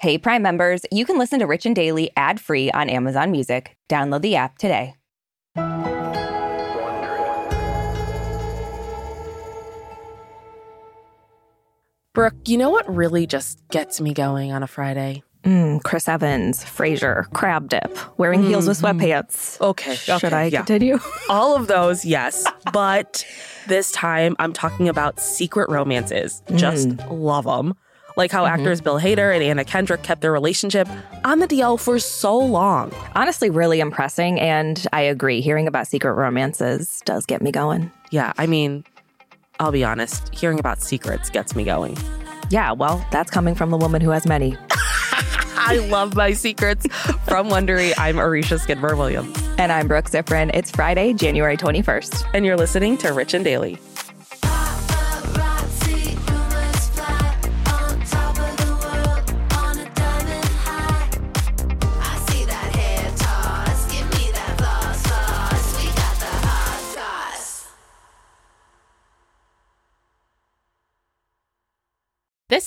Hey, Prime members, you can listen to Rich and Daily ad-free on Amazon Music. Download the app today. Brooke, you know what really just gets me going on a Friday? Chris Evans, Frasier, crab dip, wearing heels with sweatpants. Okay. Should I continue? All of those, yes. But this time I'm talking about secret romances. Just love them. Like how actors Bill Hader and Anna Kendrick kept their relationship on the DL for so long. Honestly, really impressing. And I agree. Hearing about secret romances does get me going. Yeah, I mean, I'll be honest. Hearing about secrets gets me going. Yeah, well, that's coming from the woman who has many. I love my secrets. From Wondery, I'm Arisha Skidmore-Williams. And I'm Brooke Siffrin. It's Friday, January 21st. And you're listening to Rich and Daily. This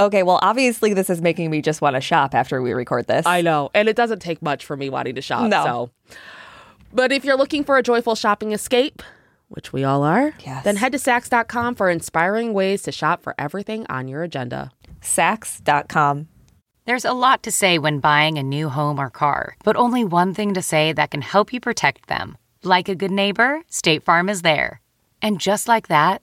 Okay, well, obviously this is making me just want to shop after we record this. I know, and it doesn't take much for me wanting to shop. No. So. But if you're looking for a joyful shopping escape, which we all are, yes, then head to Saks.com for inspiring ways to shop for everything on your agenda. Saks.com. There's a lot to say when buying a new home or car, but only one thing to say that can help you protect them. Like a good neighbor, State Farm is there. And just like that,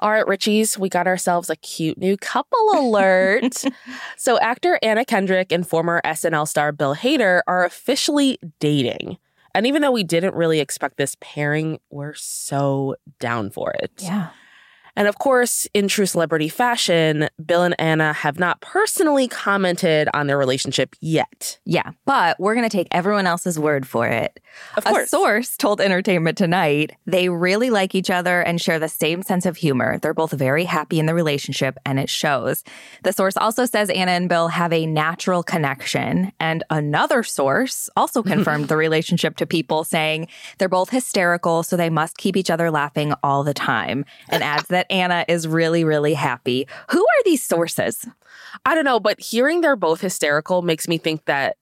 All right, Richies, we got ourselves a cute new couple alert. So actor Anna Kendrick and former SNL star Bill Hader are officially dating. And even though we didn't really expect this pairing, we're so down for it. Yeah. And of course, in true celebrity fashion, Bill and Anna have not personally commented on their relationship yet. Yeah, but we're going to take everyone else's word for it. Of course. A source told Entertainment Tonight they really like each other and share the same sense of humor. They're both very happy in the relationship, and it shows. The source also says Anna and Bill have a natural connection. And another source also confirmed the relationship to People, saying they're both hysterical, so they must keep each other laughing all the time, and adds that Anna is really, really happy. Who are these sources? I don't know, but hearing they're both hysterical makes me think that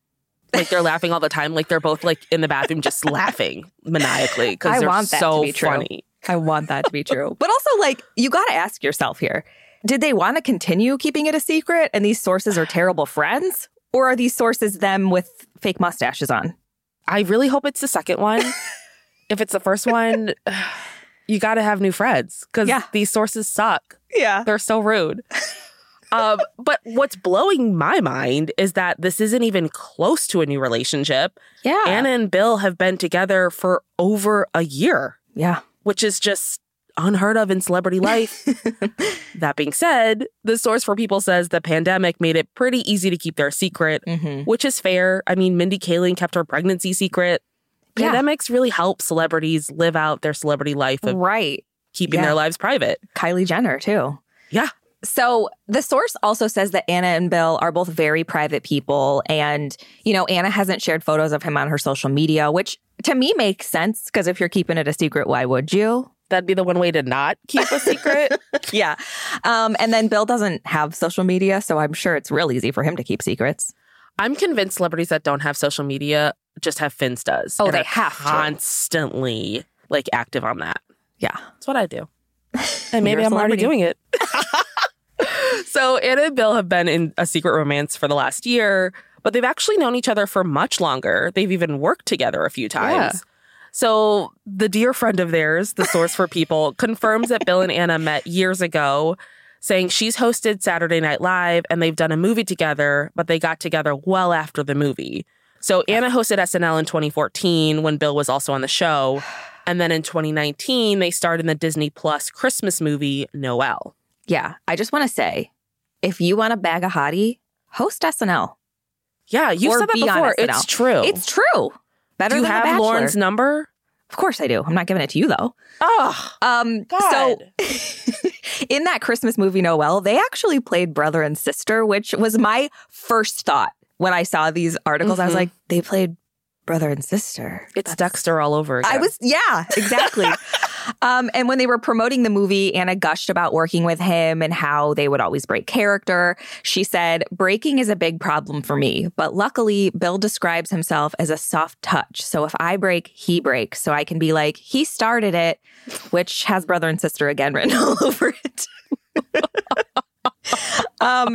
like they're laughing all the time. Like they're both like in the bathroom just laughing maniacally because they're so funny. I want that to be true. But also like you got to ask yourself here, did they want to continue keeping it a secret and these sources are terrible friends? Or are these sources them with fake mustaches on? I really hope it's the second one. If it's the first one, you got to have new friends because these sources suck. Yeah. They're so rude. But what's blowing my mind is that this isn't even close to a new relationship. Yeah. Anna and Bill have been together for over a year. Yeah. Which is just unheard of in celebrity life. That being said, the source for People says the pandemic made it pretty easy to keep their secret, which is fair. I mean, Mindy Kaling kept her pregnancy secret. Yeah. Pandemics really help celebrities live out their celebrity life of keeping their lives private. Kylie Jenner, too. Yeah. So the source also says that Anna and Bill are both very private people. And, you know, Anna hasn't shared photos of him on her social media, which to me makes sense because if you're keeping it a secret, why would you? That'd be the one way to not keep a secret. Yeah. And then Bill doesn't have social media, so I'm sure it's real easy for him to keep secrets. I'm convinced celebrities that don't have social media just have finstas. Oh, they have to. Constantly, like, active on that. Yeah. That's what I do. And maybe I'm already doing it. So Anna and Bill have been in a secret romance for the last year, but they've actually known each other for much longer. They've even worked together a few times. Yeah. So the dear friend of theirs, the source for People, confirms that Bill and Anna met years ago, saying she's hosted Saturday Night Live and they've done a movie together, but they got together well after the movie. So Anna hosted SNL in 2014 when Bill was also on the show. And then in 2019, they starred in the Disney Plus Christmas movie, Noel. Yeah, I just want to say, if you want to bag a hottie, host SNL. Yeah, you said that before. It's true. It's true. Better than The Bachelor. Do you have Lauren's number? Of course I do. I'm not giving it to you, though. Oh, God. So in that Christmas movie, Noel, they actually played brother and sister, which was my first thought when I saw these articles. Mm-hmm. I was like, they played brother and sister. It's Dexter all over again. Yeah, exactly. And when they were promoting the movie, Anna gushed about working with him and how they would always break character. She said, breaking is a big problem for me, but luckily Bill describes himself as a soft touch. So if I break, he breaks. So I can be like, he started it, which has brother and sister again written all over it.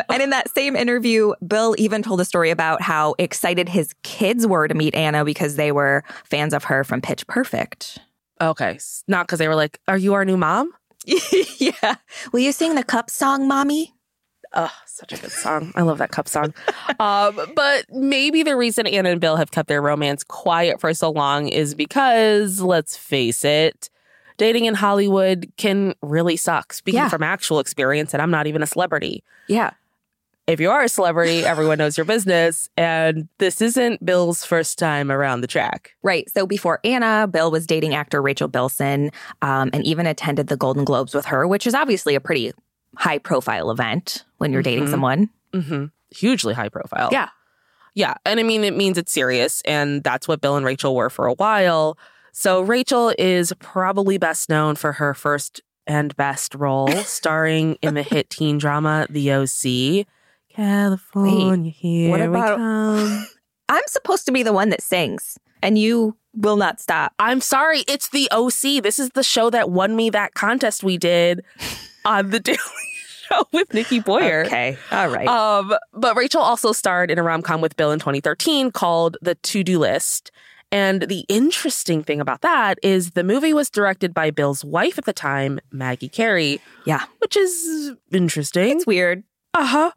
And in that same interview, Bill even told a story about how excited his kids were to meet Anna because they were fans of her from Pitch Perfect. Okay. Not because they were like, are you our new mom? Yeah. Will you sing the Cup song, Mommy? Oh, such a good song. I love that Cup song. But maybe the reason Anna and Bill have kept their romance quiet for so long is because, let's face it, dating in Hollywood can really suck. Speaking from actual experience, and I'm not even a celebrity. Yeah. If you are a celebrity, everyone knows your business. And this isn't Bill's first time around the track. Right. So before Anna, Bill was dating actor Rachel Bilson and even attended the Golden Globes with her, which is obviously a pretty high profile event when you're dating someone. Mm-hmm. Hugely high profile. Yeah. Yeah. And I mean, it means it's serious. And that's what Bill and Rachel were for a while. So Rachel is probably best known for her first and best role starring in the hit teen drama, The O.C., California, here we come. I'm supposed to be the one that sings, and you will not stop. I'm sorry. It's the O.C. This is the show that won me that contest we did on The Daily Show with Nikki Boyer. Okay. All right. But Rachel also starred in a rom-com with Bill in 2013 called The To-Do List. And the interesting thing about that is the movie was directed by Bill's wife at the time, Maggie Carey. Yeah. Which is interesting. It's weird. Uh-huh.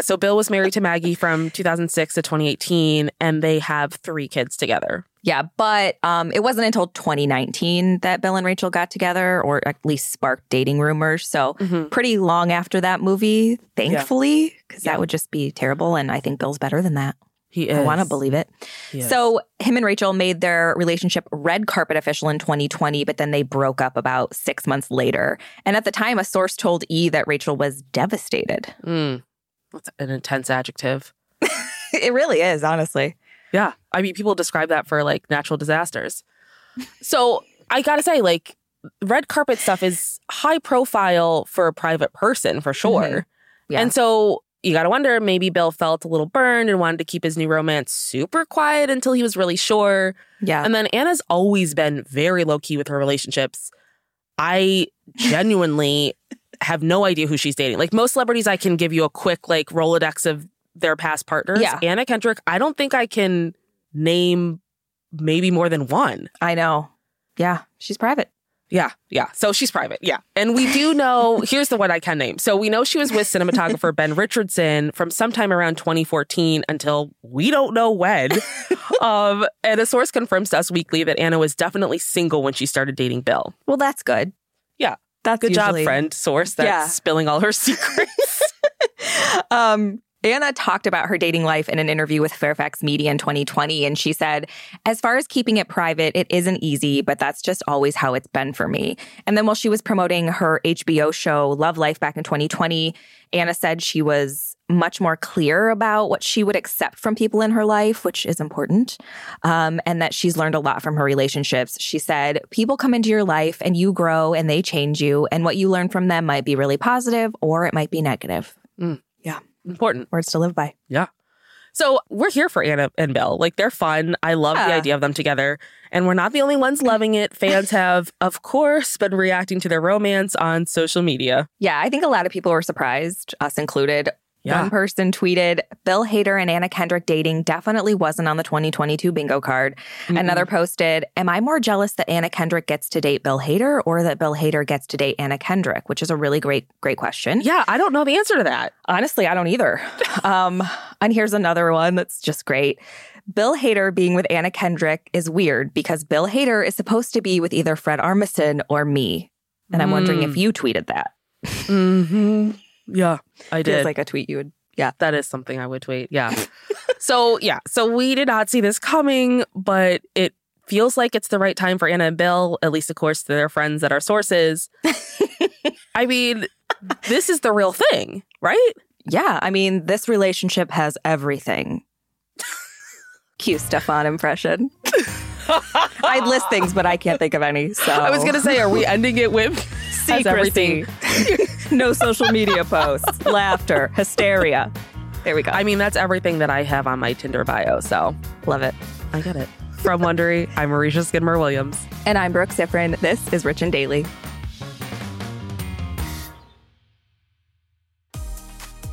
So Bill was married to Maggie from 2006 to 2018, and they have 3 kids together. Yeah, but it wasn't until 2019 that Bill and Rachel got together, or at least sparked dating rumors. So pretty long after that movie, thankfully, because that would just be terrible. And I think Bill's better than that. He is. I want to believe it. So him and Rachel made their relationship red carpet official in 2020, but then they broke up about 6 months later. And at the time, a source told E! That Rachel was devastated. That's an intense adjective. It really is, honestly. Yeah. I mean, people describe that for, like, natural disasters. So I got to say, like, red carpet stuff is high profile for a private person, for sure. Yeah. And so you got to wonder, maybe Bill felt a little burned and wanted to keep his new romance super quiet until he was really sure. Yeah. And then Anna's always been very low key with her relationships. I genuinely have no idea who she's dating. Like, most celebrities, I can give you a quick, like, Rolodex of their past partners. Yeah. Anna Kendrick, I don't think I can name maybe more than one. I know. Yeah. She's private. Yeah. Yeah. So she's private. Yeah. And we do know, here's the one I can name. So we know she was with cinematographer Ben Richardson from sometime around 2014 until we don't know when. And a source confirms to Us Weekly that Anna was definitely single when she started dating Bill. Well, that's good. Yeah. That's good job, friend source. That's spilling all her secrets. Anna talked about her dating life in an interview with Fairfax Media in 2020, and she said, as far as keeping it private, it isn't easy, but that's just always how it's been for me. And then while she was promoting her HBO show Love Life back in 2020, Anna said she was much more clear about what she would accept from people in her life, which is important, and that she's learned a lot from her relationships. She said, people come into your life and you grow and they change you, and what you learn from them might be really positive or it might be negative. Mm. Yeah. Important. Words to live by. Yeah. So we're here for Anna and Bill. Like, they're fun. I love the idea of them together. And we're not the only ones loving it. Fans have, of course, been reacting to their romance on social media. Yeah, I think a lot of people were surprised, us included. Yeah. One person tweeted, Bill Hader and Anna Kendrick dating definitely wasn't on the 2022 bingo card. Mm-hmm. Another posted, am I more jealous that Anna Kendrick gets to date Bill Hader or that Bill Hader gets to date Anna Kendrick? Which is a really great question. Yeah, I don't know the answer to that. Honestly, I don't either. And here's another one that's just great. Bill Hader being with Anna Kendrick is weird because Bill Hader is supposed to be with either Fred Armisen or me. And I'm wondering if you tweeted that. Mm-hmm. Yeah, I did. It's like a tweet you would. Yeah, that is something I would tweet. Yeah. So we did not see this coming, but it feels like it's the right time for Anna and Bill, at least, of course, to their friends that are sources. I mean, this is the real thing, right? Yeah. I mean, this relationship has everything. Cue Stefan impression. I'd list things, but I can't think of any. So I was going to say, are we ending it with secrecy? No social media posts, laughter, hysteria. There we go. I mean, that's everything that I have on my Tinder bio, so. Love it. I get it. From Wondery, I'm Arisha Skidmore-Williams. And I'm Brooke Siffrin. This is Rich and Daily.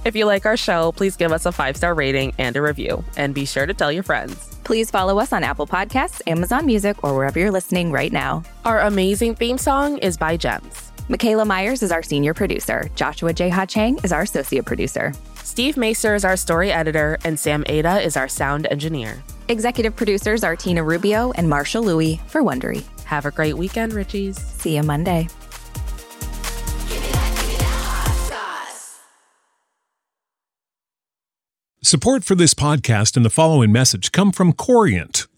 If you like our show, please give us a 5-star rating and a review. And be sure to tell your friends. Please follow us on Apple Podcasts, Amazon Music, or wherever you're listening right now. Our amazing theme song is by Gems. Michaela Myers is our senior producer. Joshua J. Ha-Chang is our associate producer. Steve Macer is our story editor, and Sam Ada is our sound engineer. Executive producers are Tina Rubio and Marsha Louie for Wondery. Have a great weekend, Richies. See you Monday. Support for this podcast and the following message come from Corient.